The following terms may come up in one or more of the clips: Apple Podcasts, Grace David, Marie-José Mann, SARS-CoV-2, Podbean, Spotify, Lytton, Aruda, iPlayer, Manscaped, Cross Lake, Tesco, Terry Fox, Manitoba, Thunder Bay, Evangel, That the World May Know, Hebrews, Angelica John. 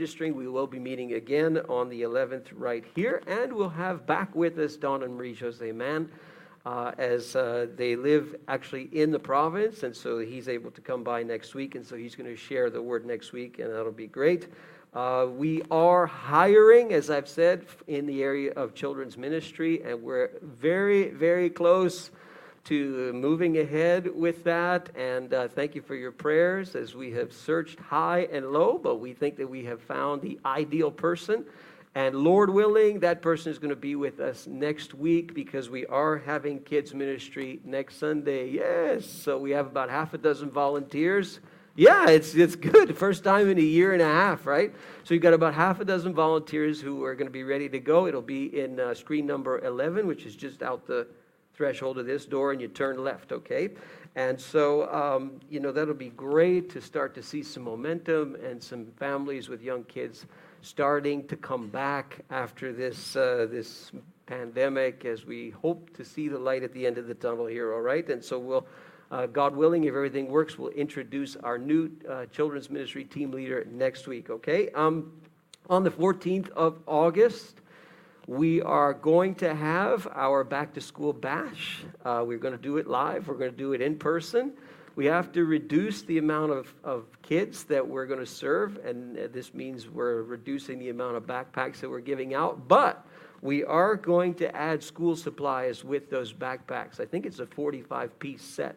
registering. We will be meeting again on the 11th right here, and we'll have back with us Don and Marie-José Mann as they live actually in the province, and so he's able to come by next week, and so he's going to share the word next week, and that'll be great. We are hiring, as I've said, in the area of children's ministry, and we're very, very close to moving ahead with that. And thank you for your prayers as we have searched high and low, but we think that we have found the ideal person. And Lord willing, that person is going to be with us next week because we are having kids ministry next Sunday. Yes, so we have about half a dozen volunteers. Yeah, it's good. First time in a year and a half, right? So you've got about half a dozen volunteers who are going to be ready to go. It'll be in screen number 11, which is just out the threshold of this door, and you turn left, okay? And so, that'll be great to start to see some momentum and some families with young kids starting to come back after this pandemic, as we hope to see the light at the end of the tunnel here, all right? And so we'll, God willing, if everything works, we'll introduce our new children's ministry team leader next week, okay? On the 14th of August, we are going to have our back-to-school bash. We're going to do it live. We're going to do it in person. We have to reduce the amount of kids that we're going to serve, and this means we're reducing the amount of backpacks that we're giving out, but we are going to add school supplies with those backpacks. I think it's a 45-piece set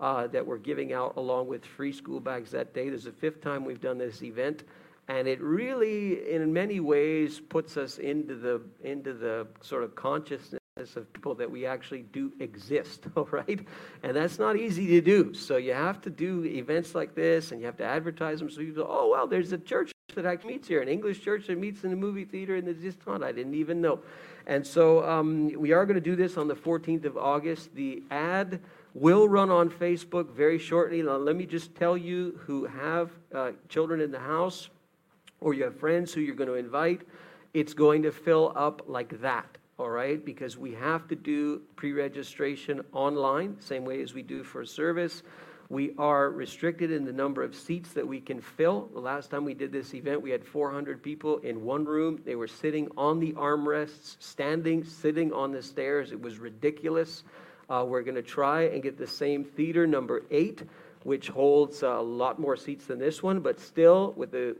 that we're giving out along with free school bags that day. This is the fifth time we've done this event. And it really, in many ways, puts us into the sort of consciousness of people that we actually do exist, all right? And that's not easy to do. So you have to do events like this, and you have to advertise them. So you go, oh, well, there's a church that I meet here, an English church that meets in the movie theater in the distant. I didn't even know. And so we are going to do this on the 14th of August. The ad will run on Facebook very shortly. Now, let me just tell you who have children in the house, or you have friends who you're going to invite, it's going to fill up like that, all right? Because we have to do pre-registration online, same way as we do for service. We are restricted in the number of seats that we can fill. The last time we did this event, we had 400 people in one room. They were sitting on the armrests, standing, sitting on the stairs. It was ridiculous. We're going to try and get the same theater, number 8, which holds a lot more seats than this one, but still with the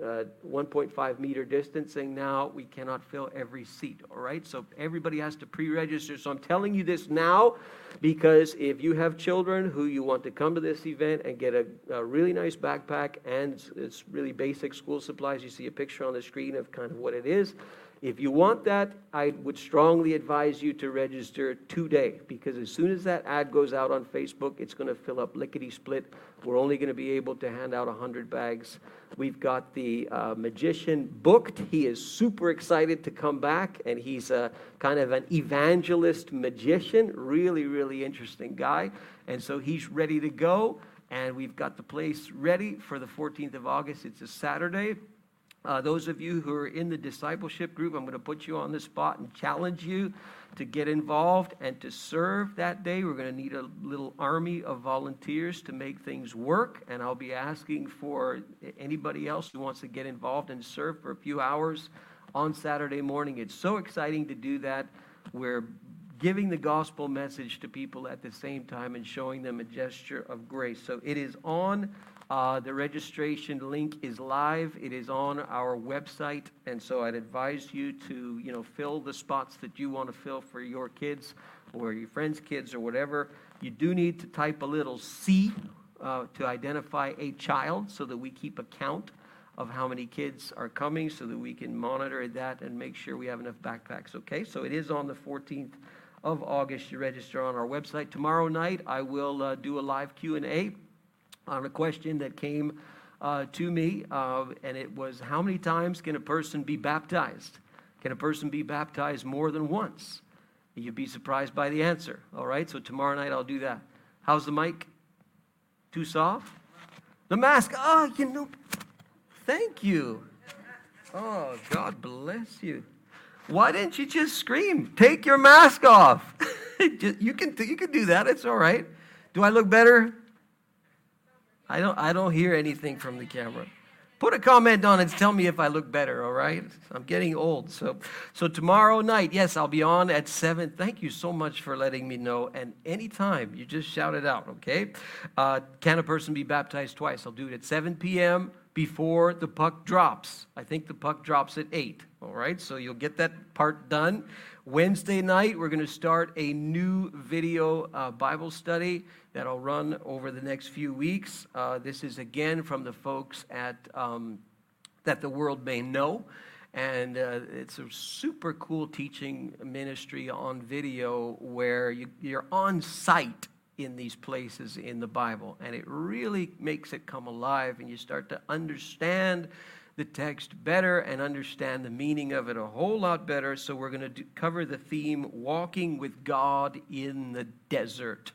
1.5 meter distancing now, we cannot fill every seat, all right? So everybody has to pre-register. So I'm telling you this now, because if you have children who you want to come to this event and get a really nice backpack, and it's really basic school supplies, you see a picture on the screen of kind of what it is. If you want that, I would strongly advise you to register today, because as soon as that ad goes out on Facebook, it's going to fill up lickety-split. We're only going to be able to hand out 100 bags. We've got the magician booked. He is super excited to come back, and he's a kind of an evangelist magician, really, really interesting guy, and so he's ready to go, and we've got the place ready for the 14th of August. It's a Saturday. Those of you who are in the discipleship group, I'm going to put you on the spot and challenge you to get involved and to serve that day. We're going to need a little army of volunteers to make things work, and I'll be asking for anybody else who wants to get involved and serve for a few hours on Saturday morning. It's so exciting to do that. We're giving the gospel message to people at the same time and showing them a gesture of grace. So it is on. The registration link is live. It is on our website, and so I'd advise you to, fill the spots that you want to fill for your kids or your friends' kids or whatever. You do need to type a little C to identify a child, so that we keep a count of how many kids are coming, so that we can monitor that and make sure we have enough backpacks, okay? So it is on the 14th of August. You register on our website. Tomorrow night, I will do a live Q&A on a question that came to me, and it was, how many times can a person be baptized? Can a person be baptized more than once? You'd be surprised by the answer, all right? So tomorrow night I'll do that. How's the mic? Too soft? The mask. Oh, thank you. Oh, God bless you. Why didn't you just scream, take your mask off? You can do that. It's all right. Do I look better? I don't hear anything from the camera. Put a comment on it and tell me if I look better, all right? I'm getting old. So tomorrow night, yes, I'll be on at 7. Thank you so much for letting me know. And anytime, you just shout it out, okay? Can a person be baptized twice? I'll do it at 7 p.m. before the puck drops. I think the puck drops at 8, all right? So you'll get that part done. Wednesday night, we're going to start a new video Bible study that'll run over the next few weeks. This is, again, from the folks at That the World May Know. And it's a super cool teaching ministry on video where you're on site in these places in the Bible. And it really makes it come alive, and you start to understand the text better and understand the meaning of it a whole lot better. So we're going to cover the theme, Walking with God in the Desert.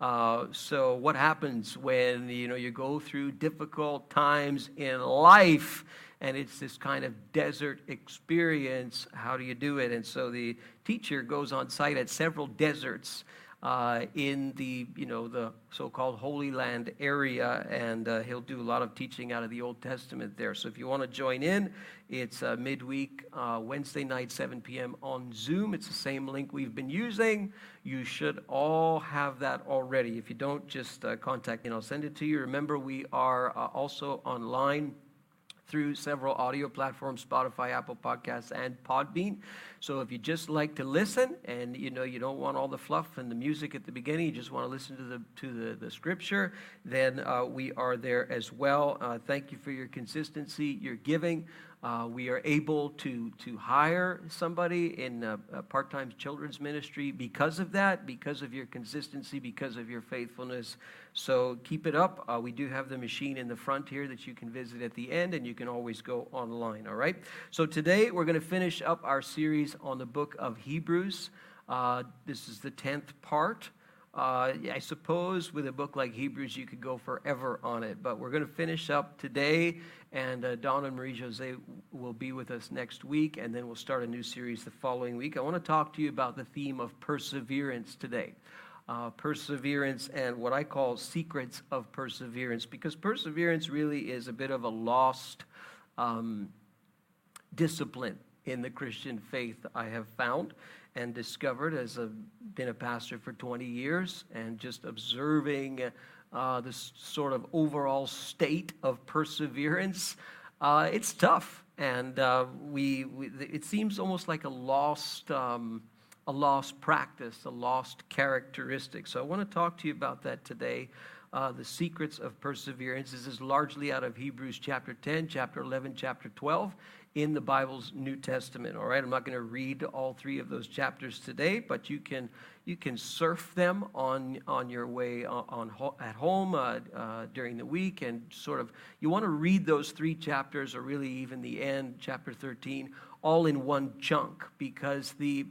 So what happens when, you go through difficult times in life, and it's this kind of desert experience? How do you do it? And so the teacher goes on site at several deserts in the so-called Holy Land area, and he'll do a lot of teaching out of the Old Testament there. So if you want to join in, it's midweek, Wednesday night, 7 p.m. on Zoom. It's the same link we've been using. You should all have that already. If you don't, just contact me, and I'll send it to you. Remember, we are also online through several audio platforms, Spotify, Apple Podcasts, and Podbean. So if you just like to listen and, you don't want all the fluff and the music at the beginning, you just want to listen to the scripture, then we are there as well. Thank you for your consistency, your giving. We are able to hire somebody in a part-time children's ministry because of that, because of your consistency, because of your faithfulness. So keep it up. We do have the machine in the front here that you can visit at the end, and you can always go online, all right? So today we're going to finish up our series on the book of Hebrews. This is the 10th part. I suppose with a book like Hebrews, you could go forever on it. But we're going to finish up today, and Don and Marie-José will be with us next week, and then we'll start a new series the following week. I want to talk to you about the theme of perseverance today. Perseverance and what I call secrets of perseverance, because perseverance really is a bit of a lost discipline in the Christian faith, I have found and discovered as I've been a pastor for 20 years, and just observing this sort of overall state of perseverance. It's tough, and it seems almost like a lost practice, a lost characteristic. So I want to talk to you about that today. The secrets of perseverance. This is largely out of Hebrews chapter 10, chapter 11, chapter 12 in the Bible's New Testament. All right, I'm not going to read all three of those chapters today, but you can surf them on your way at home during the week, and sort of you want to read those three chapters, or really even the end, chapter 13, all in one chunk, because the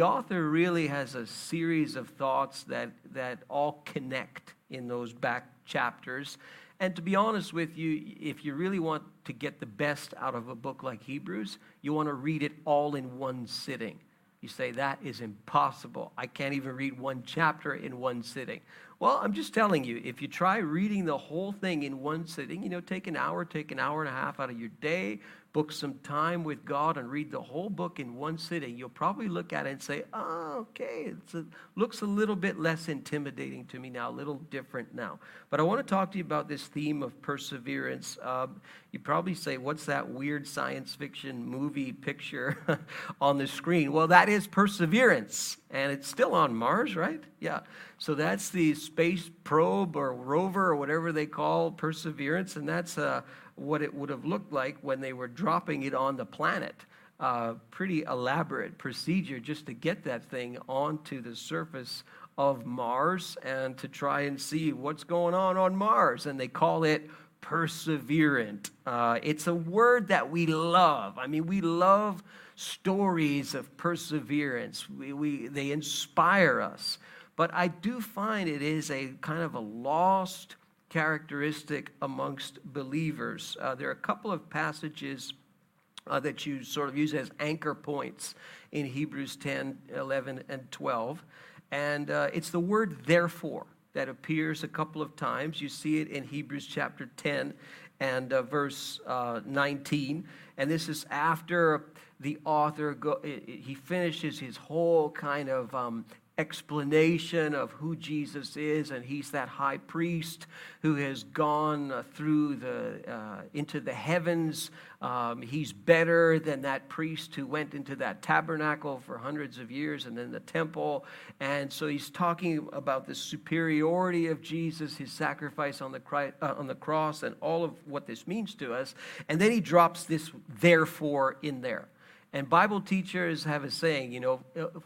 author really has a series of thoughts that all connect in those back chapters. And to be honest with you, if you really want to get the best out of a book like Hebrews, you want to read it all in one sitting. You say, that is impossible. I can't even read one chapter in one sitting. Well, I'm just telling you, if you try reading the whole thing in one sitting, take an hour and a half out of your day, book some time with God and read the whole book in one sitting, you'll probably look at it and say, oh, okay, it looks a little bit less intimidating to me now, a little different now. But I want to talk to you about this theme of perseverance. You probably say, what's that weird science fiction movie picture on the screen? Well, that is perseverance, and it's still on Mars, right? Yeah. So that's the space probe or rover or whatever they call Perseverance, and that's what it would have looked like when they were dropping it on the planet. Pretty elaborate procedure just to get that thing onto the surface of Mars and to try and see what's going on Mars. And they call it Perseverant. It's a word that we love. I mean, we love stories of perseverance. They inspire us. But I do find it is a kind of a lost characteristic amongst believers. There are a couple of passages that you sort of use as anchor points in Hebrews 10, 11, and 12. And it's the word therefore that appears a couple of times. You see it in Hebrews chapter 10 and verse 19. And this is after the author, he finishes his whole kind of explanation of who Jesus is, and he's that high priest who has gone through the into the heavens. He's better than that priest who went into that tabernacle for hundreds of years and then the temple. And so he's talking about the superiority of Jesus, his sacrifice on the cross, and all of what this means to us. And then he drops this therefore in there. And Bible teachers have a saying, you know,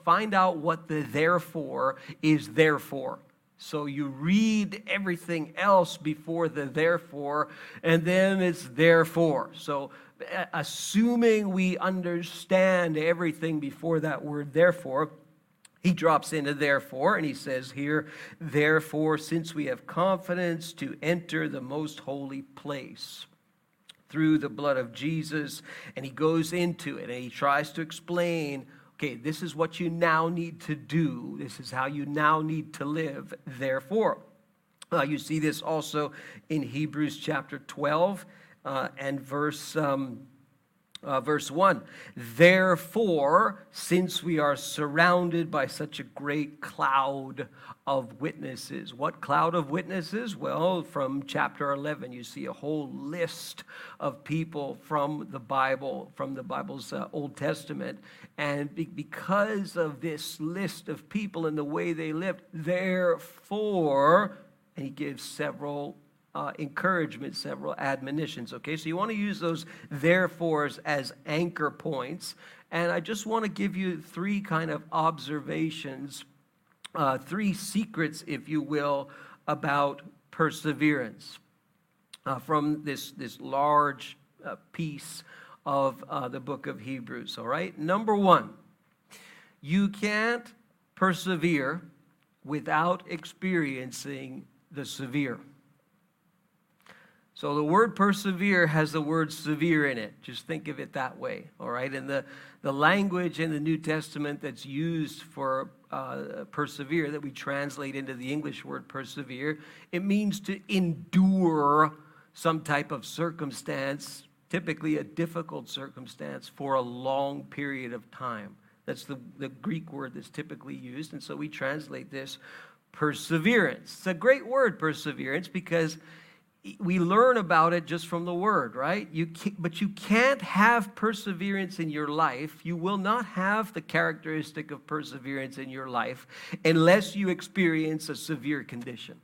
find out what the therefore is there for. So you read everything else before the therefore, and then it's therefore. So assuming we understand everything before that word therefore, he drops into therefore, and he says here, therefore, since we have confidence to enter the most holy place through the blood of Jesus. And he goes into it and he tries to explain, okay, this is what you now need to do. This is how you now need to live. Therefore, you see this also in Hebrews chapter 12 and verse 1. Therefore, since we are surrounded by such a great cloud of witnesses. What cloud of witnesses? Well, from chapter 11, you see a whole list of people from the Bible, from the Bible's Old Testament. And because of this list of people and the way they lived, therefore, and he gives several encouragement, several admonitions. Okay, so you want to use those therefores as anchor points. And I just want to give you three kind of observations, three secrets, if you will, about perseverance from this large piece of the book of Hebrews. All right, number one, you can't persevere without experiencing the severe. So the word persevere has the word severe in it. Just think of it that way, all right? And the language in the New Testament that's used for persevere, that we translate into the English word persevere, it means to endure some type of circumstance, typically a difficult circumstance, for a long period of time. That's the Greek word that's typically used, and so we translate this perseverance. It's a great word, perseverance, because we learn about it just from the word, right? But you can't have perseverance in your life. You will not have the characteristic of perseverance in your life unless you experience a severe condition,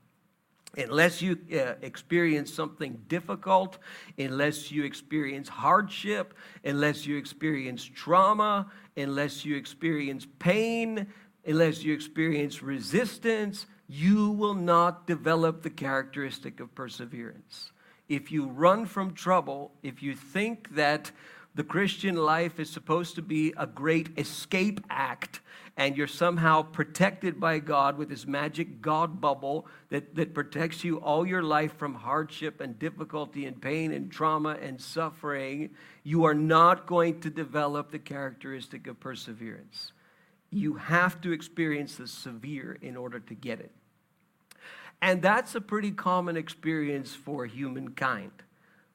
unless you experience something difficult, unless you experience hardship, unless you experience trauma, unless you experience pain, unless you experience resistance. You will not develop the characteristic of perseverance. If you run from trouble, if you think that the Christian life is supposed to be a great escape act, and you're somehow protected by God with this magic God bubble that protects you all your life from hardship and difficulty and pain and trauma and suffering, you are not going to develop the characteristic of perseverance. You have to experience the severe in order to get it. And that's a pretty common experience for humankind.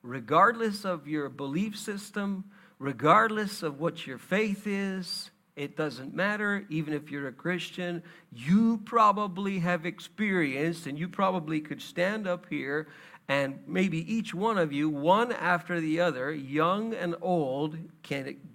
Regardless of your belief system, regardless of what your faith is, it doesn't matter. Even if you're a Christian, you probably have experienced, and you probably could stand up here, and maybe each one of you, one after the other, young and old,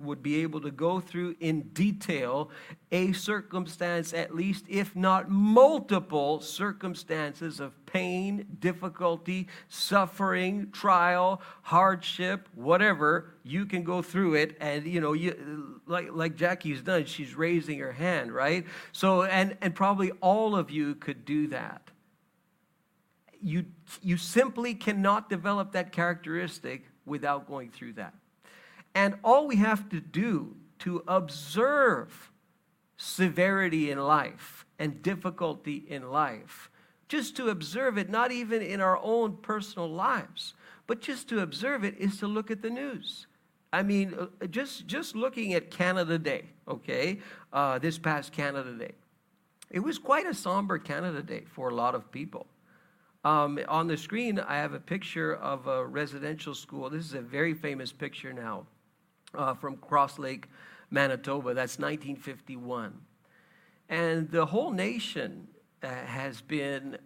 would be able to go through in detail a circumstance, at least if not multiple circumstances of pain, difficulty, suffering, trial, hardship, whatever. You can go through it, and you know, like Jackie's done. She's raising her hand, right? So, and probably all of you could do that. You simply cannot develop that characteristic without going through that. And all we have to do to observe severity in life and difficulty in life, just to observe it, not even in our own personal lives, but just to observe it, is to look at the news. I mean, just looking at Canada Day, okay, this past Canada Day. It was quite a somber Canada Day for a lot of people. On the screen, I have a picture of a residential school. This is a very famous picture now from Cross Lake, Manitoba. That's 1951. And the whole nation has been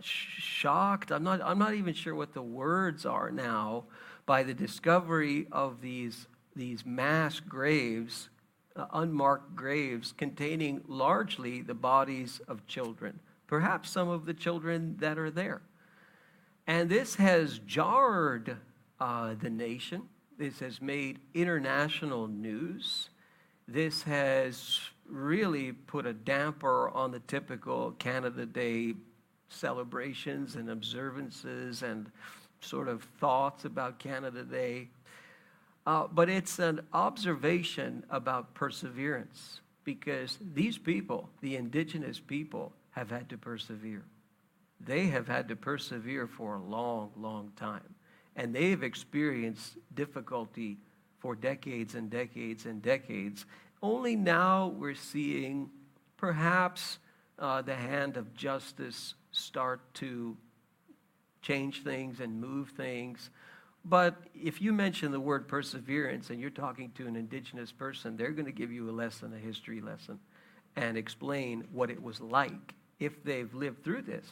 shocked. I'm not even sure what the words are now by the discovery of these mass graves, unmarked graves containing largely the bodies of children, perhaps some of the children that are there. And this has jarred the nation. This has made international news. This has really put a damper on the typical Canada Day celebrations and observances and sort of thoughts about Canada Day. But it's an observation about perseverance, because these people, the indigenous people, have had to persevere. They have had to persevere for a long, long time. And they've experienced difficulty for decades and decades and decades. Only now we're seeing perhaps the hand of justice start to change things and move things. But if you mention the word perseverance and you're talking to an indigenous person, they're going to give you a lesson, a history lesson, and explain what it was like if they've lived through this,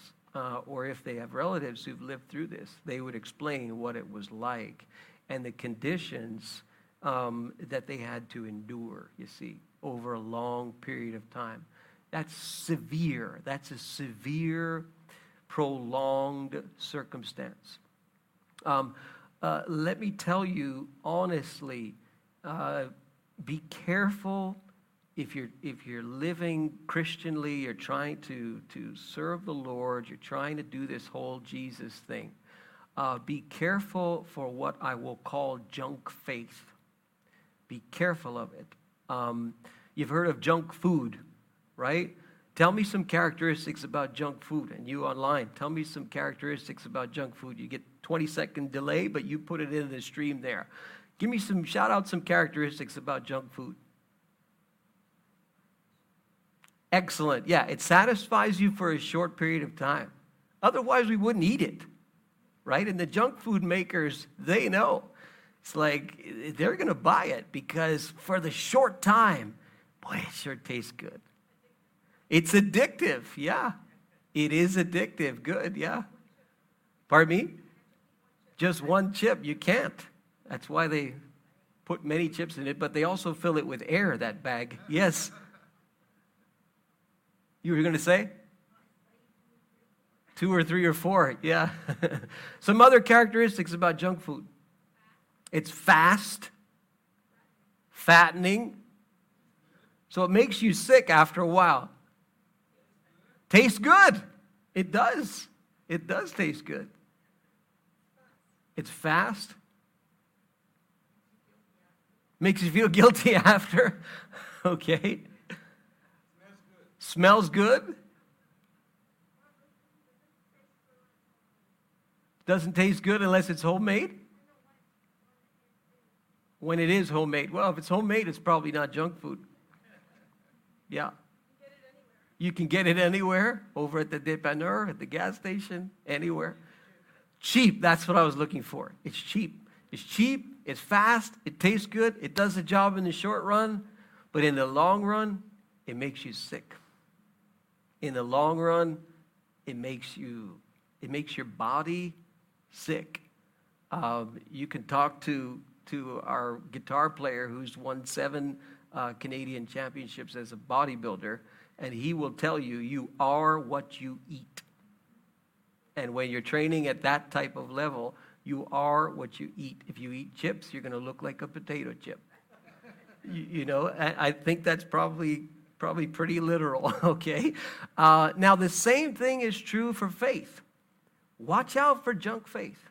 or if they have relatives who've lived through this. They would explain what it was like and the conditions that they had to endure, you see, over a long period of time. That's severe. That's a severe, prolonged circumstance. Let me tell you honestly, be careful if you're living Christianly, you're trying to serve the Lord, you're trying to do this whole Jesus thing. Be careful for what I will call junk faith. Be careful of it. You've heard of junk food, right? Tell me some characteristics about junk food. And you online, tell me some characteristics about junk food. You get 20-second delay, but you put it in the stream there. Give me some, shout out some characteristics about junk food. Excellent. Yeah, it satisfies you for a short period of time. Otherwise, we wouldn't eat it, right? And the junk food makers, they know. It's like they're going to buy it because for the short time, boy, it sure tastes good. It's addictive, yeah. It is addictive, good, yeah. Pardon me? Just one chip, you can't. That's why they put many chips in it, but they also fill it with air, that bag. Yes. You were going to say? 2 or 3 or 4, yeah. Some other characteristics about junk food. It's fast, fattening, so it makes you sick after a while. Tastes good. It does. It does taste good. It's fast. Makes you feel guilty after. Okay. Smells good. Doesn't taste good unless it's homemade. When it is homemade. Well, if it's homemade, it's probably not junk food. Yeah. You can get it anywhere, over at the dépanneur, at the gas station, anywhere. Cheap, that's what I was looking for. It's cheap. It's cheap, it's fast, it tastes good, it does the job in the short run, but in the long run, it makes you sick. In the long run, it makes your body sick. You can talk to our guitar player who's won 7 Canadian championships as a bodybuilder, and he will tell you, you are what you eat. And when you're training at that type of level, you are what you eat. If you eat chips, you're going to look like a potato chip. You know, I think that's probably pretty literal, okay? Now, the same thing is true for faith. Watch out for junk faith.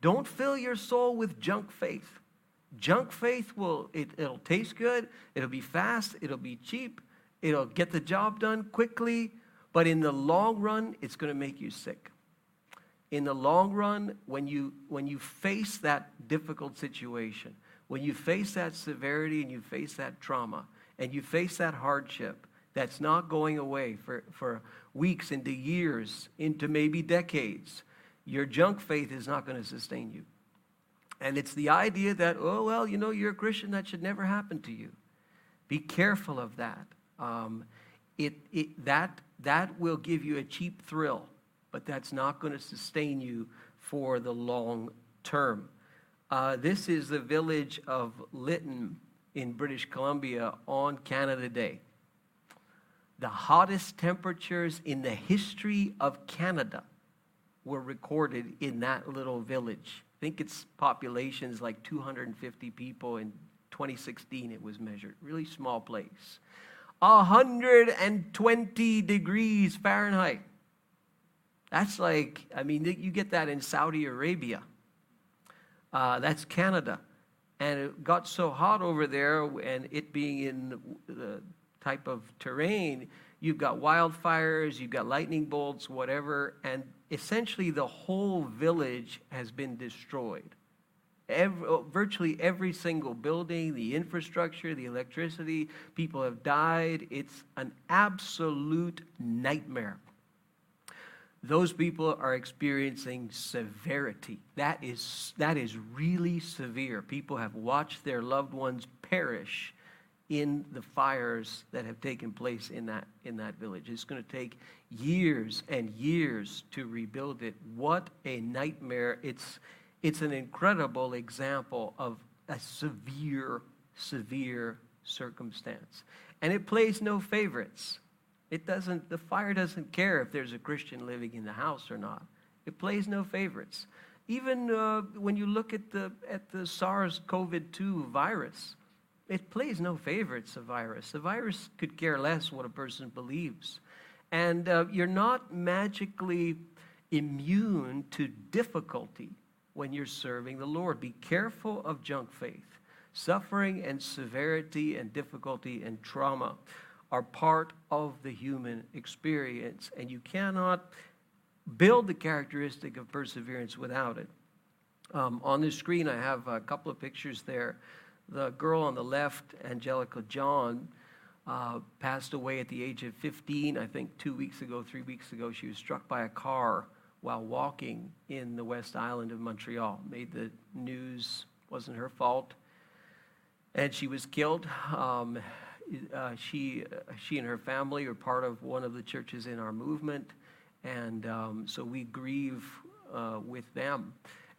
Don't fill your soul with junk faith. Junk faith it'll taste good, it'll be fast, it'll be cheap, it'll get the job done quickly, but in the long run, it's going to make you sick. In the long run, when you face that difficult situation, when you face that severity and you face that trauma and you face that hardship, that's not going away for weeks, into years, into maybe decades. Your junk faith is not going to sustain you. And it's the idea that, oh, well, you know, you're a Christian, that should never happen to you. Be careful of that. That will give you a cheap thrill, but that's not going to sustain you for the long term. This is the village of Lytton in British Columbia on Canada Day. The hottest temperatures in the history of Canada were recorded in that little village. I think its population's like 250 people. In 2016, it was measured. Really small place. 120 degrees Fahrenheit. That's like, I mean, you get that in Saudi Arabia. That's Canada. And it got so hot over there, and it being in the type of terrain, you've got wildfires, you've got lightning bolts, whatever, and essentially the whole village has been destroyed. Virtually every single building, the infrastructure, the electricity, people have died. It's an absolute nightmare. Those people are experiencing severity. That is really severe. People have watched their loved ones perish in the fires that have taken place in that village. It's going to take years and years to rebuild it. What a nightmare. It's an incredible example of a severe, severe circumstance. And it plays no favorites. The fire doesn't care if there's a Christian living in the house or not. It plays no favorites. Even when you look at the SARS-CoV-2 virus, it plays no favorites, a virus. The virus could care less what a person believes. And you're not magically immune to difficulty when you're serving the Lord. Be careful of junk faith. Suffering and severity and difficulty and trauma are part of the human experience, and you cannot build the characteristic of perseverance without it. On the screen, I have a couple of pictures there. The girl on the left, Angelica John, passed away at the age of 15, I think 3 weeks ago. She was struck by a car while walking in the West Island of Montreal. Made the news, wasn't her fault, and she was killed. She and her family are part of one of the churches in our movement, and so we grieve with them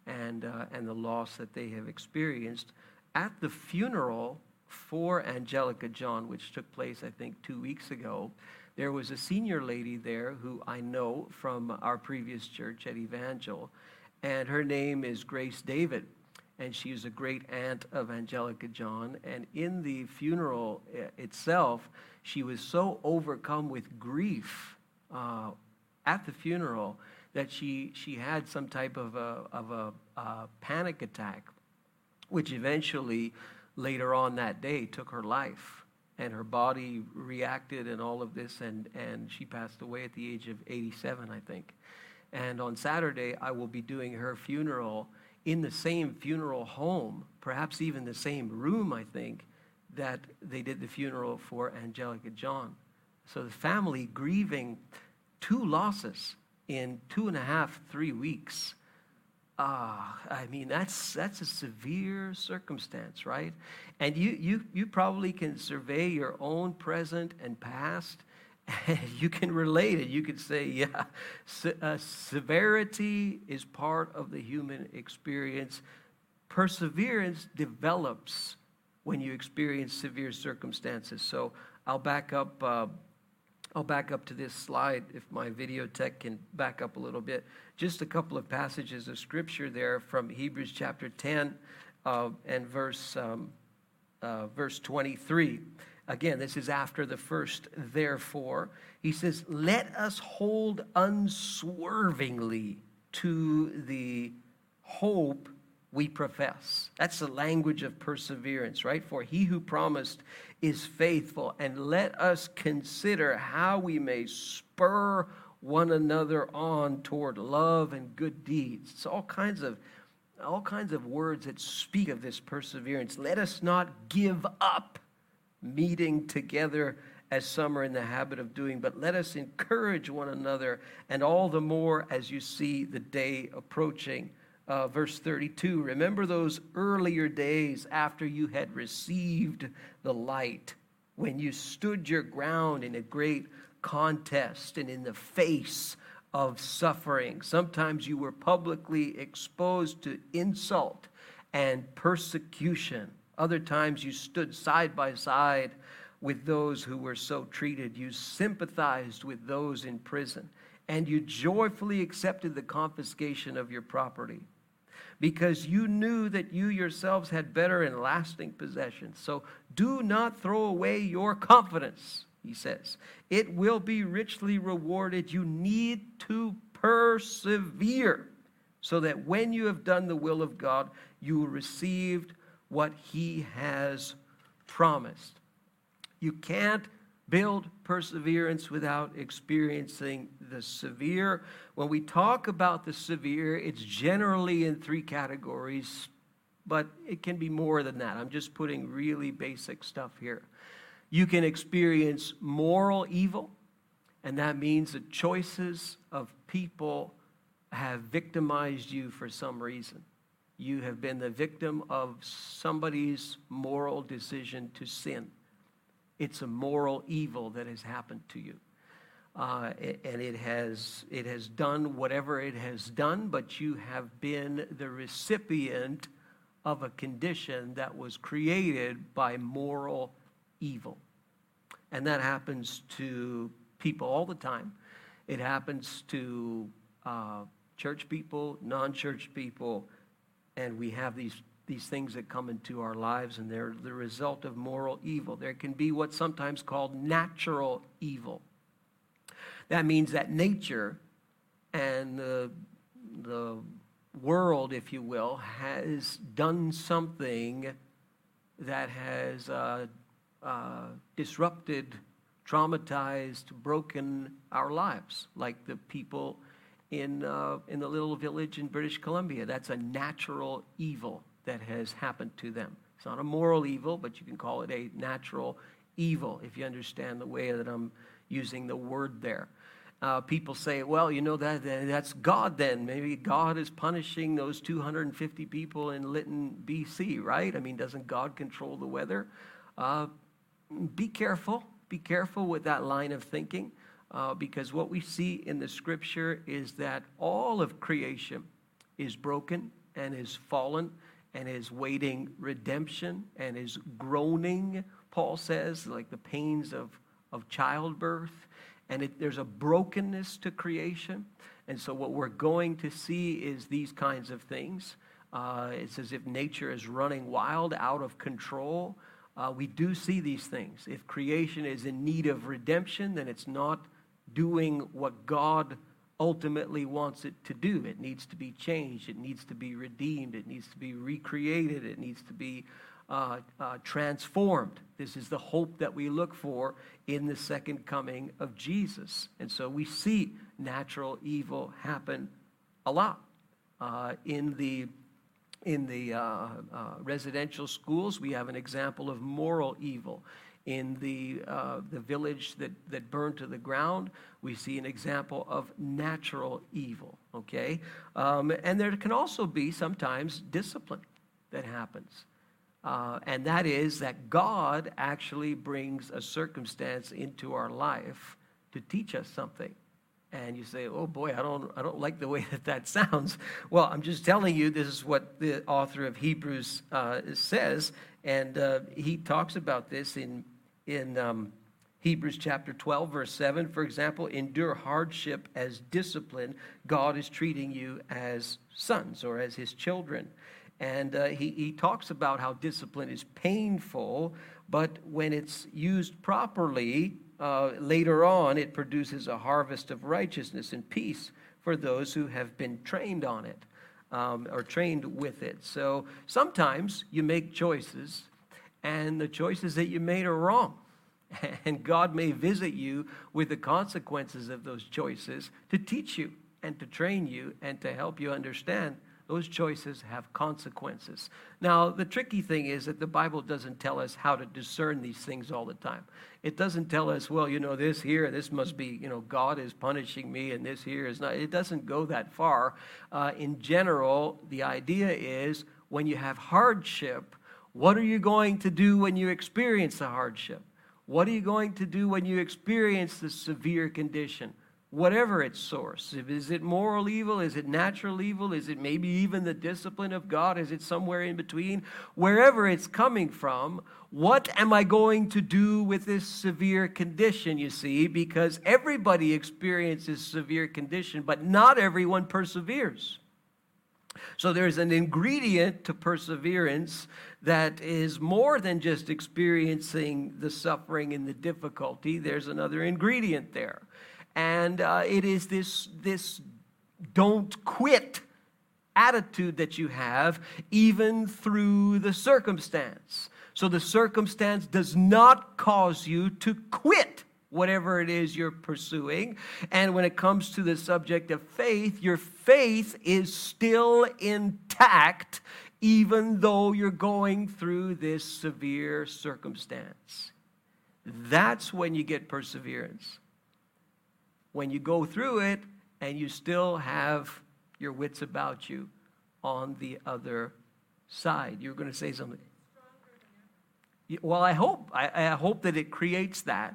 and the loss that they have experienced. At the funeral for Angelica John, which took place, I think, 2 weeks ago, there was a senior lady there who I know from our previous church at Evangel, and her name is Grace David. And she is a great aunt of Angelica John. And in the funeral itself, she was so overcome with grief at the funeral that she had some type of a panic attack, which eventually, later on that day, took her life. And her body reacted and all of this, and she passed away at the age of 87, I think. And on Saturday, I will be doing her funeral in the same funeral home, perhaps even the same room, I think, that they did the funeral for Angelica John. So the family grieving two losses in 3 weeks. I mean, that's a severe circumstance, right? And you probably can survey your own present and past, and you can relate it. You could say, yeah, severity is part of the human experience. Perseverance develops when you experience severe circumstances. So I'll back up to this slide if my video tech can back up a little bit. Just a couple of passages of scripture there from Hebrews chapter 10 and verse 23. Again, this is after the first therefore. He says, let us hold unswervingly to the hope we profess. That's the language of perseverance, right? For he who promised is faithful, and let us consider how we may spur one another on toward love and good deeds. It's all kinds of words that speak of this perseverance. Let us not give up meeting together as some are in the habit of doing, but let us encourage one another, and all the more as you see the day approaching. Verse 32, remember those earlier days after you had received the light, when you stood your ground in a great contest and in the face of suffering. Sometimes you were publicly exposed to insult and persecution. Other times you stood side by side with those who were so treated. You sympathized with those in prison, and you joyfully accepted the confiscation of your property, because you knew that you yourselves had better and lasting possessions. So do not throw away your confidence, he says. It will be richly rewarded. You need to persevere, so that when you have done the will of God, you received what he has promised. You can't build perseverance without experiencing the severe. When we talk about the severe, it's generally in three categories, but it can be more than that. I'm just putting really basic stuff here. You can experience moral evil, and that means the choices of people have victimized you for some reason. You have been the victim of somebody's moral decision to sin. It's a moral evil that has happened to you. And it has done whatever it has done, but you have been the recipient of a condition that was created by moral evil. And that happens to people all the time. It happens to church people, non-church people, and we have these things that come into our lives, and they're the result of moral evil. There can be what's sometimes called natural evil. That means that nature and the world, if you will, has done something that has disrupted, traumatized, broken our lives, like the people in the little village in British Columbia. That's a natural evil that has happened to them. It's not a moral evil, but you can call it a natural evil, if you understand the way that I'm using the word there. People say, well, you know, that's God then. Maybe God is punishing those 250 people in Lytton, BC, right? I mean, doesn't God control the weather? Be careful. Be careful with that line of thinking, because what we see in the scripture is that all of creation is broken and is fallen and is waiting redemption and is groaning, Paul says, like the pains of childbirth. And there's a brokenness to creation. And so what we're going to see is these kinds of things. It's as if nature is running wild, out of control. We do see these things. If creation is in need of redemption, then it's not doing what God ultimately wants it to do. It needs to be changed. It needs to be redeemed. It needs to be recreated. It needs to be transformed. This is the hope that we look for in the second coming of Jesus. And so we see natural evil happen a lot in the residential schools. We have an example of moral evil. In the village that burned to the ground, we see an example of natural evil, okay? And there can also be sometimes discipline that happens. And that is that God actually brings a circumstance into our life to teach us something. And you say, oh boy, I don't like the way that sounds. Well, I'm just telling you, this is what the author of Hebrews says. And he talks about this in Hebrews chapter 12, verse 7. For example, endure hardship as discipline. God is treating you as sons or as his children. And he talks about how discipline is painful, but when it's used properly, later on, it produces a harvest of righteousness and peace for those who have been trained on it. Or trained with it. So sometimes you make choices, and the choices that you made are wrong. And God may visit you with the consequences of those choices to teach you and to train you and to help you understand Those choices have consequences. Now, the tricky thing is that the Bible doesn't tell us how to discern these things all the time. It doesn't tell us, well, you know, this here, this must be, you know, God is punishing me, and this here is not. It doesn't go that far. In general, the idea is when you have hardship, what are you going to do when you experience the hardship? What are you going to do when you experience the severe condition? Whatever its source. Is it moral evil? Is it natural evil? Is it maybe even the discipline of God? Is it somewhere in between? Wherever it's coming from, what am I going to do with this severe condition, you see? Because everybody experiences severe condition, but not everyone perseveres. So there's an ingredient to perseverance that is more than just experiencing the suffering and the difficulty. There's another ingredient there. And it is this don't quit attitude that you have even through the circumstance. So the circumstance does not cause you to quit whatever it is you're pursuing. And when it comes to the subject of faith, your faith is still intact even though you're going through this severe circumstance. That's when you get perseverance. When you go through it and you still have your wits about you on the other side. You were going to say something. Well, I hope that it creates that.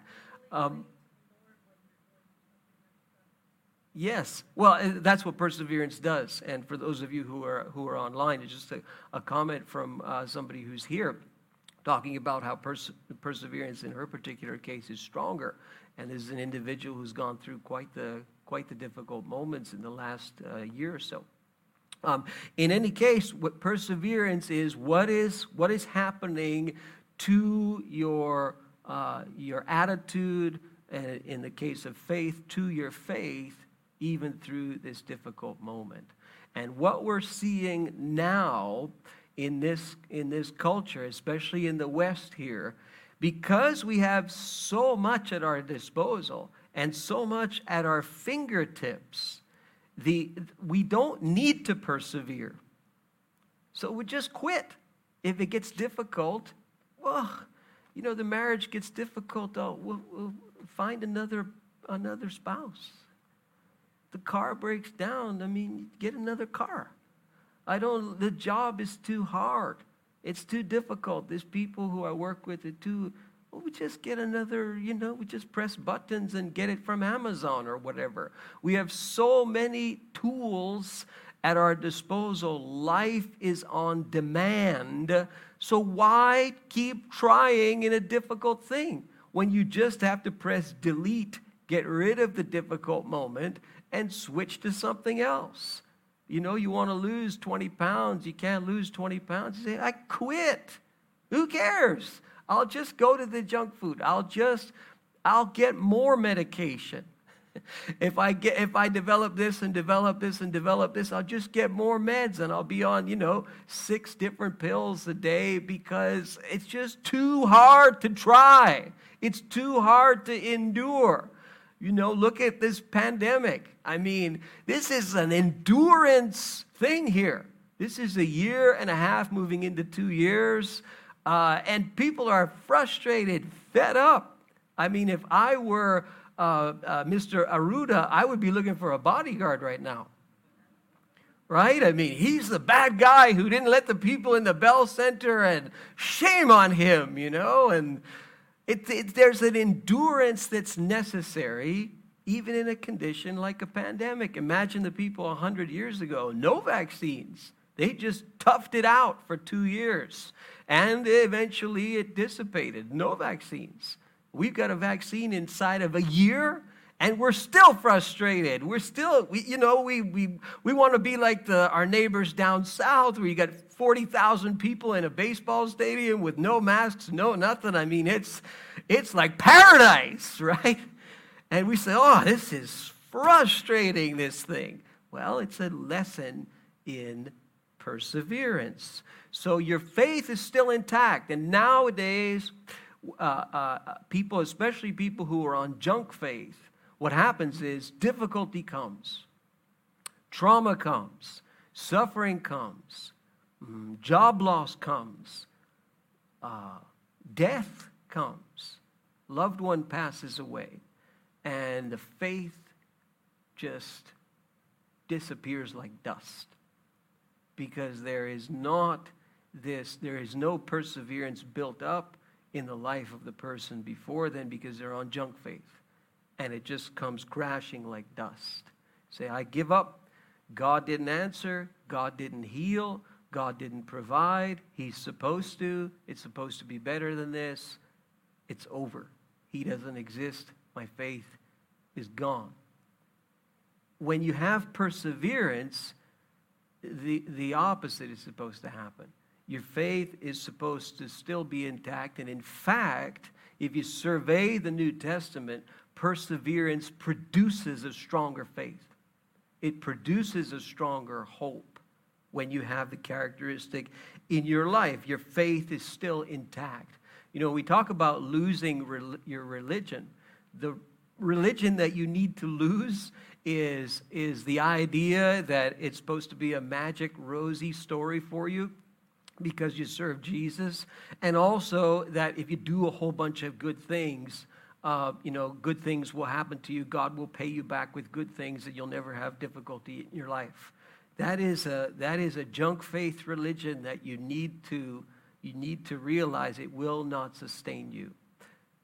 Yes, well, that's what perseverance does. And for those of you who are online, it's just a comment from somebody who's here talking about how perseverance in her particular case is stronger. And this is an individual who's gone through quite the difficult moments in the last year or so. In any case, what perseverance is, what is happening to your attitude, and in the case of faith, to your faith, even through this difficult moment. And what we're seeing now in this culture, especially in the West here, because we have so much at our disposal and so much at our fingertips, we don't need to persevere. So we just quit. If it gets difficult, you know, the marriage gets difficult, we'll find another spouse. The car breaks down, get another car. The job is too hard. It's too difficult. These people who I work with are we just get another, we just press buttons and get it from Amazon or whatever. We have so many tools at our disposal. Life is on demand. So why keep trying in a difficult thing when you just have to press delete, get rid of the difficult moment, and switch to something else? You want to lose 20 pounds. You can't lose 20 pounds. You say, I quit. Who cares? I'll just go to the junk food. I'll get more medication. If I develop this and develop this and develop this, I'll just get more meds and I'll be on, 6 different pills a day because it's just too hard to try. It's too hard to endure. Look at this pandemic. This is an endurance thing here. This is a year and a half moving into 2 years, and people are frustrated, fed up. If I were Mr. Aruda, I would be looking for a bodyguard right now. Right? He's the bad guy who didn't let the people in the Bell Center, and shame on him, and there's an endurance that's necessary even in a condition like a pandemic. Imagine the people 100 years ago, no vaccines. They just toughed it out for 2 years, and eventually it dissipated. No vaccines. We've got a vaccine inside of a year, and we're still frustrated. We're still, we want to be like our neighbors down south, where you got 40,000 people in a baseball stadium with no masks, no nothing. It's like paradise, right? And we say, this is frustrating, this thing. Well, it's a lesson in perseverance. So your faith is still intact, and nowadays, people, especially people who are on junk faith, what happens is difficulty comes, trauma comes, Suffering comes. Job loss comes. Death comes. Loved one passes away. And the faith just disappears like dust. Because there is no perseverance built up in the life of the person before then, because they're on junk faith. And it just comes crashing like dust. Say, I give up. God didn't answer. God didn't heal. God didn't provide. He's supposed to. It's supposed to be better than this. It's over. He doesn't exist. My faith is gone. When you have perseverance, the opposite is supposed to happen. Your faith is supposed to still be intact. And in fact, if you survey the New Testament, perseverance produces a stronger faith. It produces a stronger hope when you have the characteristic in your life. Your faith is still intact. You know, we talk about losing your religion. The religion that you need to lose is the idea that it's supposed to be a magic, rosy story for you because you serve Jesus. And also that if you do a whole bunch of good things, good things will happen to you. God will pay you back with good things, and you'll never have difficulty in your life. That is a junk faith religion that you need to realize it will not sustain you.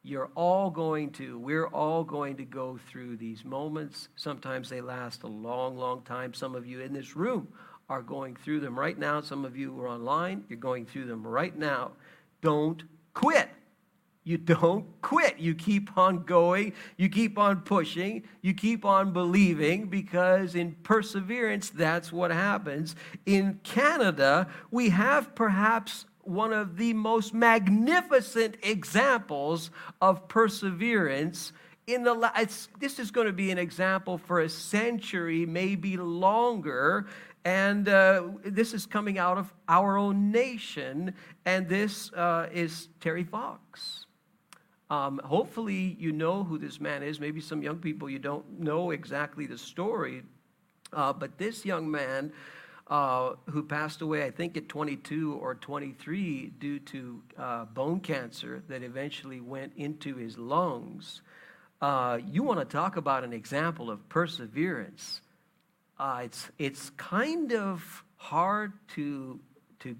We're all going to go through these moments. Sometimes they last a long, long time. Some of you in this room are going through them right now. Some of you are online. You're going through them right now. Don't quit. You don't quit. You keep on going. You keep on pushing. You keep on believing, because in perseverance, that's what happens. In Canada, we have perhaps one of the most magnificent examples of perseverance. This is going to be an example for a century, maybe longer. And this is coming out of our own nation. And this is Terry Fox. Hopefully you know who this man is. Maybe some young people, you don't know exactly the story. But this young man who passed away, I think at 22 or 23, due to bone cancer that eventually went into his lungs. You want to talk about an example of perseverance. It's kind of hard to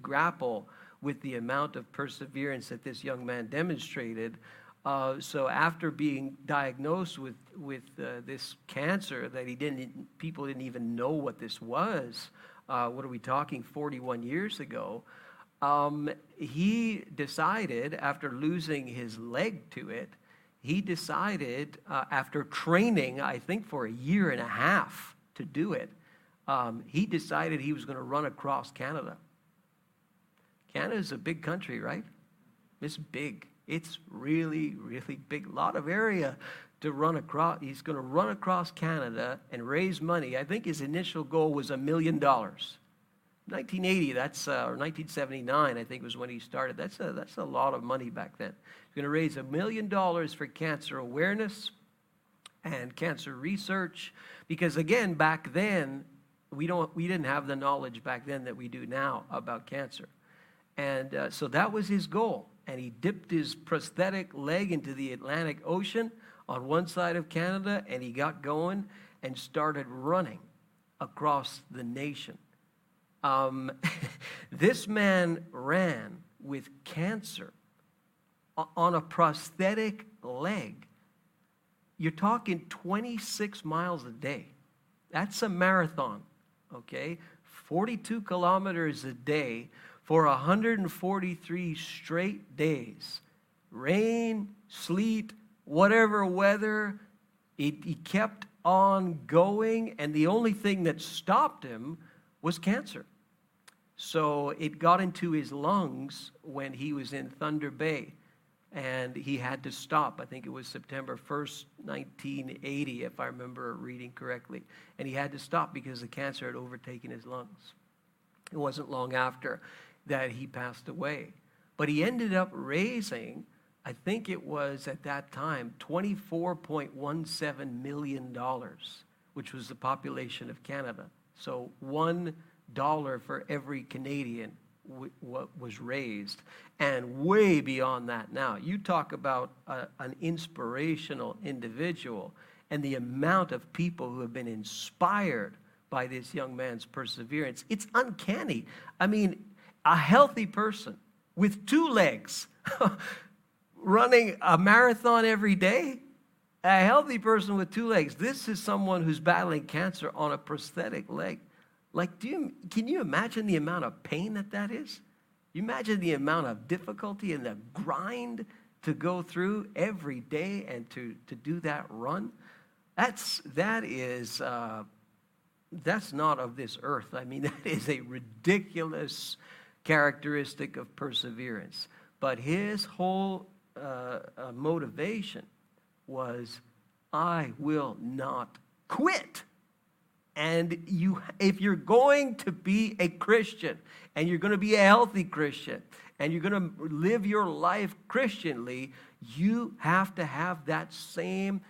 grapple with the amount of perseverance that this young man demonstrated. So after being diagnosed with this cancer that people didn't even know what this was, what are we talking, 41 years ago, he decided, after losing his leg to it, after training, I think for a year and a half to do it, he decided he was going to run across Canada. Canada's a big country, right? It's big. It's really, really big. A lot of area to run across. He's going to run across Canada and raise money. I think his initial goal was $1 million. 1980, that's or 1979, I think was when he started. That's a lot of money back then. He's going to raise $1 million for cancer awareness and cancer research, because again, back then we didn't have the knowledge back then that we do now about cancer. And so that was his goal. And he dipped his prosthetic leg into the Atlantic Ocean on one side of Canada, and he got going and started running across the nation. This man ran with cancer on a prosthetic leg. You're talking 26 miles a day. That's a marathon, okay? 42 kilometers a day for 143 straight days. Rain, sleet, whatever weather, he kept on going, and the only thing that stopped him was cancer. So it got into his lungs when he was in Thunder Bay, and he had to stop. I think it was September 1st, 1980, if I remember reading correctly. And he had to stop because the cancer had overtaken his lungs. It wasn't long after that he passed away. But he ended up raising, I think it was at that time, $24.17 million, which was the population of Canada. So one dollar for every Canadian what was raised, and way beyond that now. You talk about an inspirational individual and the amount of people who have been inspired by this young man's perseverance. It's uncanny. I mean, a healthy person with two legs running a marathon every day, a healthy person with two legs. This is someone who's battling cancer on a prosthetic leg. Like, can you imagine the amount of pain that is? You imagine the amount of difficulty and the grind to go through every day and to do that run? That's not of this earth. I mean, that is a ridiculous characteristic of perseverance. But his whole motivation was, I will not quit. And if you're going to be a Christian, and you're going to be a healthy Christian, and you're going to live your life Christianly, you have to have that same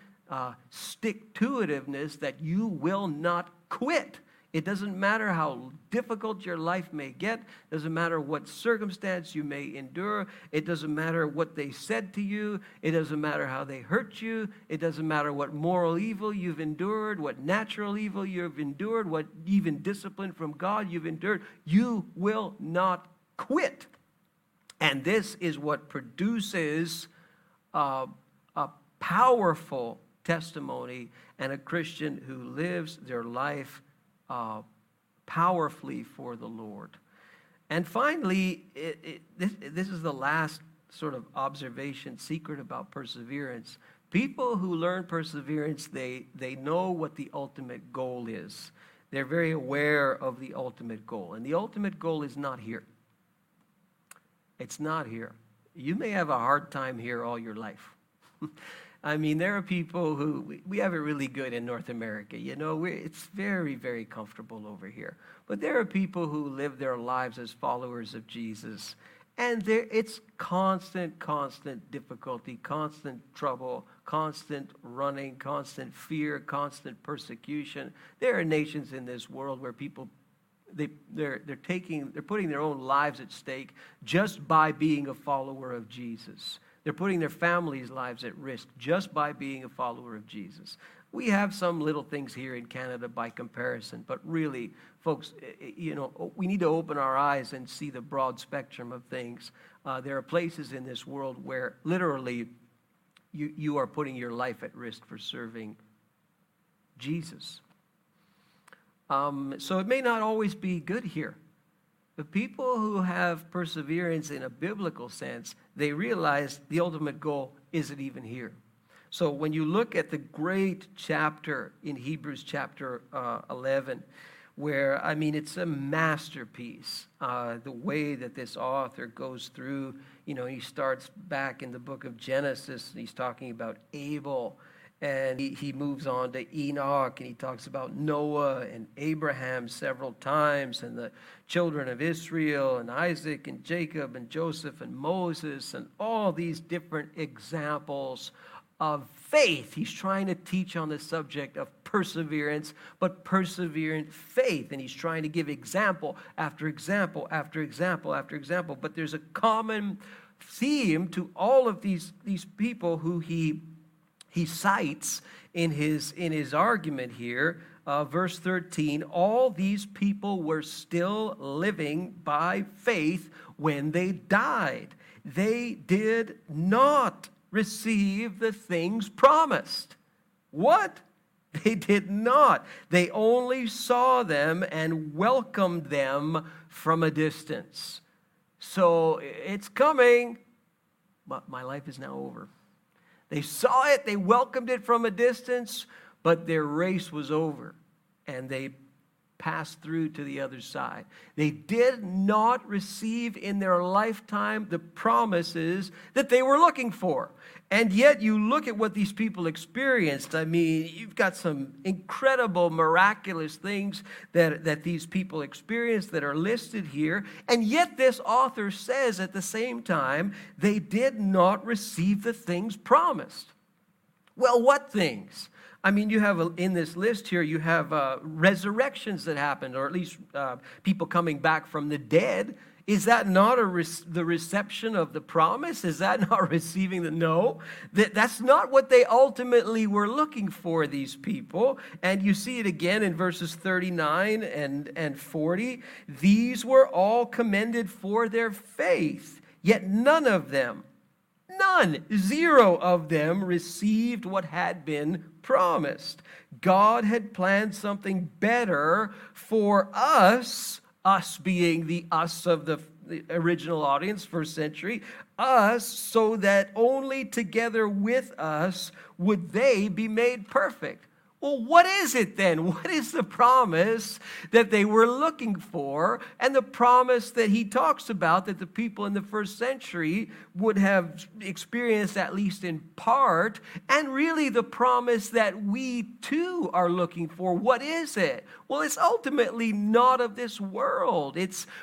stick-to-itiveness that you will not quit. It doesn't matter how difficult your life may get. It doesn't matter what circumstance you may endure. It doesn't matter what they said to you. It doesn't matter how they hurt you. It doesn't matter what moral evil you've endured, what natural evil you've endured, what even discipline from God you've endured. You will not quit. And this is what produces a powerful testimony and a Christian who lives their life powerfully for the Lord. And finally, this is the last sort of observation, secret about perseverance. People who learn perseverance, they know what the ultimate goal is. They're very aware of the ultimate goal. And the ultimate goal is not here. It's not here. You may have a hard time here all your life. I mean, there are people who, we have it really good in North America. You know, it's very, very comfortable over here. But there are people who live their lives as followers of Jesus. And it's constant difficulty, constant trouble, constant running, constant fear, constant persecution. There are nations in this world where people, they're putting their own lives at stake just by being a follower of Jesus. They're putting their families' lives at risk just by being a follower of Jesus. We have some little things here in Canada by comparison, but really, folks, you know, we need to open our eyes and see the broad spectrum of things. There are places in this world where literally you are putting your life at risk for serving Jesus. So it may not always be good here. The people who have perseverance in a biblical sense, they realize the ultimate goal isn't even here. So when you look at the great chapter in Hebrews chapter 11, where, I mean, it's a masterpiece, the way that this author goes through. You know, he starts back in the book of Genesis, and he's talking about Abel, and he moves on to Enoch, and he talks about Noah and Abraham several times, and the children of Israel, and Isaac, and Jacob, and Joseph, and Moses, and all these different examples of faith. He's trying to teach on the subject of perseverance, but perseverant faith, and he's trying to give example after example after example after example. But there's a common theme to all of these people who he cites in his argument here, verse 13, all these people were still living by faith when they died. They did not receive the things promised. What? They did not. They only saw them and welcomed them from a distance. So it's coming, but my life is now over. They saw it, they welcomed it from a distance, but their race was over, and they passed through to the other side. They did not receive in their lifetime the promises that they were looking for. And yet you look at what these people experienced. I mean, you've got some incredible, miraculous things that these people experienced that are listed here. And yet this author says at the same time, they did not receive the things promised. Well, what things? I mean, you have in this list here, you have resurrections that happened, or at least people coming back from the dead. Is that not the reception of the promise? Is that not receiving the no? That's not what they ultimately were looking for, these people. And you see it again in verses 39 and 40. These were all commended for their faith, yet none of them, zero of them received what had been promised. God had planned something better for us. Us being the us of the original audience, first century, us, so that only together with us would they be made perfect. Well, what is it then? What is the promise that they were looking for, and the promise that he talks about that the people in the first century would have experienced at least in part, and really the promise that we too are looking for? What is it? Well, it's ultimately not of this world.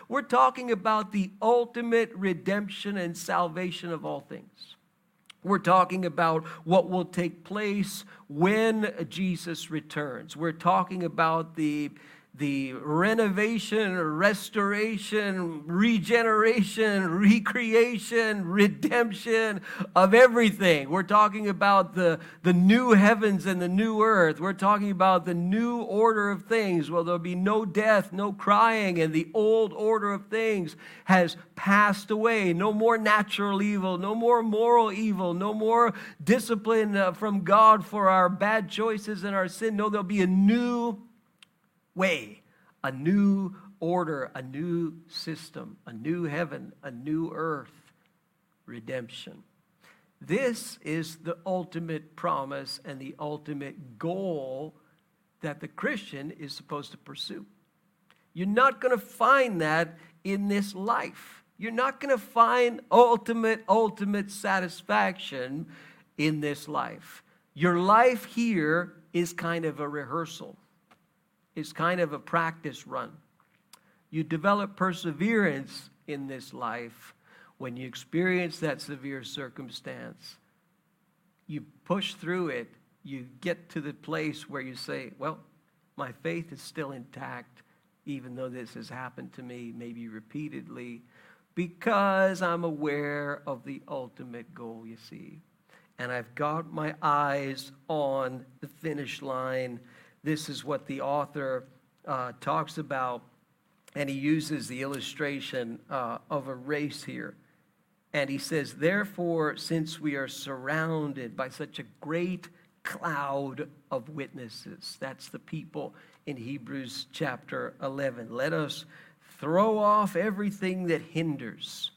We're talking about the ultimate redemption and salvation of all things. We're talking about what will take place when Jesus returns. We're talking about the renovation, restoration, regeneration, recreation, redemption of everything. We're talking about the new heavens and the new earth. We're talking about the new order of things. Well, there'll be no death, no crying, and the old order of things has passed away. No more natural evil, no more moral evil, no more discipline from God for our bad choices and our sin. No, there'll be a new way, a new order, a new system, a new heaven, a new earth, redemption. This is the ultimate promise and the ultimate goal that the Christian is supposed to pursue. You're not going to find that in this life. You're not going to find ultimate satisfaction in this life. Your life here is kind of a rehearsal. It's kind of a practice run. You develop perseverance in this life when you experience that severe circumstance. You push through it. You get to the place where you say, well, my faith is still intact, even though this has happened to me maybe repeatedly, because I'm aware of the ultimate goal, you see. And I've got my eyes on the finish line. This is what the author talks about, and he uses the illustration of a race here. And he says, therefore, since we are surrounded by such a great cloud of witnesses, that's the people in Hebrews chapter 11, let us throw off everything that hinders.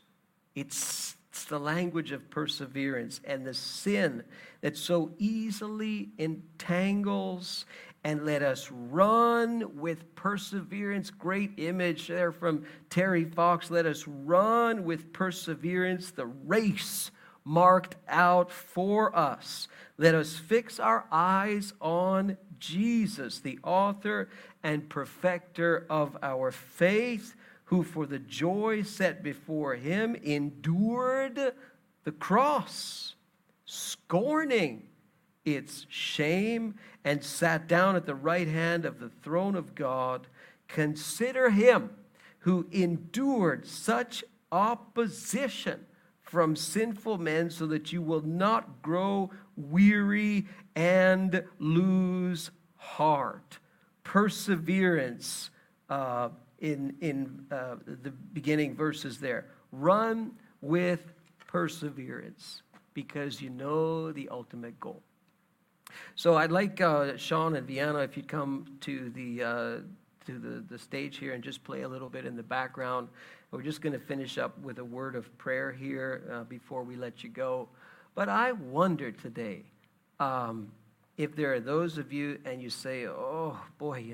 It's the language of perseverance and the sin that so easily entangles. And let us run with perseverance. Great image there from Terry Fox. Let us run with perseverance the race marked out for us. Let us fix our eyes on Jesus, the author and perfecter of our faith, who for the joy set before him endured the cross, scorning its shame, and sat down at the right hand of the throne of God. Consider him who endured such opposition from sinful men, so that you will not grow weary and lose heart. Perseverance in the beginning verses there. Run with perseverance, because you know the ultimate goal. So I'd like Sean and Vianna, if you'd come to the stage here and just play a little bit in the background. We're just going to finish up with a word of prayer here before we let you go. But I wonder today if there are those of you and you say, oh boy,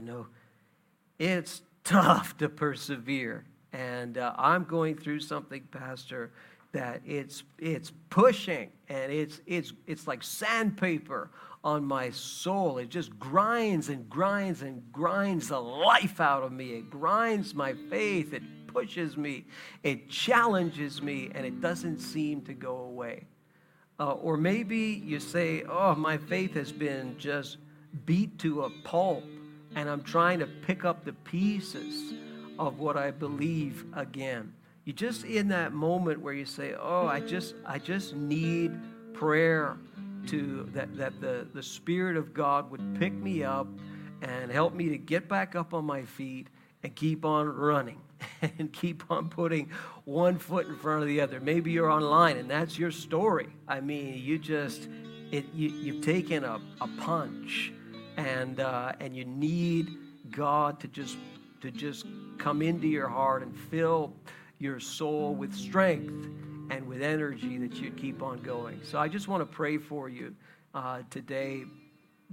it's tough to persevere. And I'm going through something, Pastor, that it's pushing, and it's like sandpaper on my soul. It just grinds and grinds and grinds the life out of me. It grinds my faith. It pushes me. It challenges me, and it doesn't seem to go away. Or maybe you say, oh, my faith has been just beat to a pulp, and I'm trying to pick up the pieces of what I believe again. You just in that moment where you say, oh, I just need prayer to that the Spirit of God would pick me up and help me to get back up on my feet and keep on running and keep on putting one foot in front of the other. Maybe you're online and that's your story. I mean, you've taken a punch and you need God to just come into your heart and fill your soul with strength and with energy that you keep on going. So I just want to pray for you today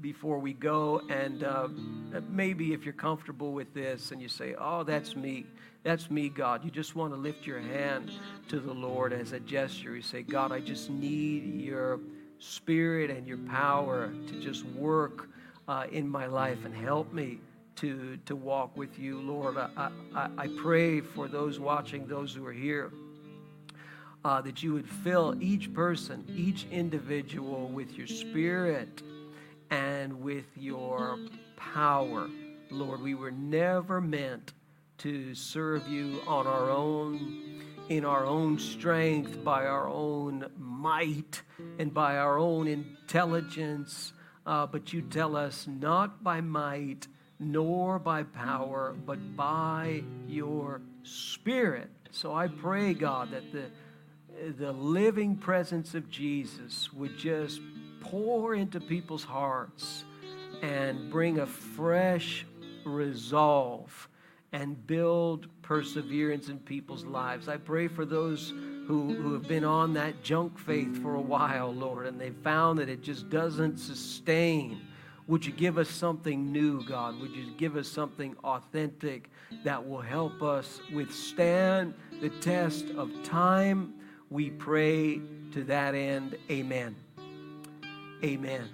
before we go. And maybe if you're comfortable with this and you say, oh, that's me, God. You just want to lift your hand to the Lord as a gesture. You say, God, I just need your Spirit and your power to just work in my life and help me to walk with you, Lord. I pray for those watching, those who are here, that you would fill each person, each individual with your Spirit and with your power, Lord. We were never meant to serve you on our own, in our own strength, by our own might, and by our own intelligence, but you tell us not by might, nor by power, but by your Spirit. So I pray, God, that the living presence of Jesus would just pour into people's hearts and bring a fresh resolve and build perseverance in people's lives. I pray for those who have been on that junk faith for a while, Lord, and they've found that it just doesn't sustain. Would you give us something new, God? Would you give us something authentic that will help us withstand the test of time? We pray to that end. Amen. Amen.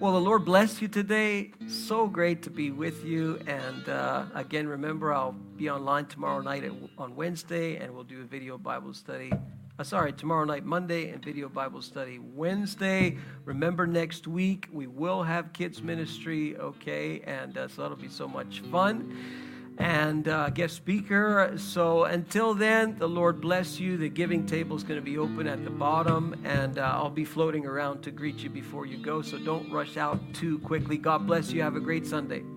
Well, the Lord bless you today. So great to be with you. And again, remember, I'll be online tomorrow night on Wednesday, and we'll do a video Bible study. Tomorrow night, Monday, and video Bible study Wednesday. Remember, next week, we will have kids ministry, okay? And so that'll be so much fun. And guest speaker. So until then, the Lord bless you. The giving table is going to be open at the bottom, and I'll be floating around to greet you before you go. So don't rush out too quickly. God bless you. Have a great Sunday.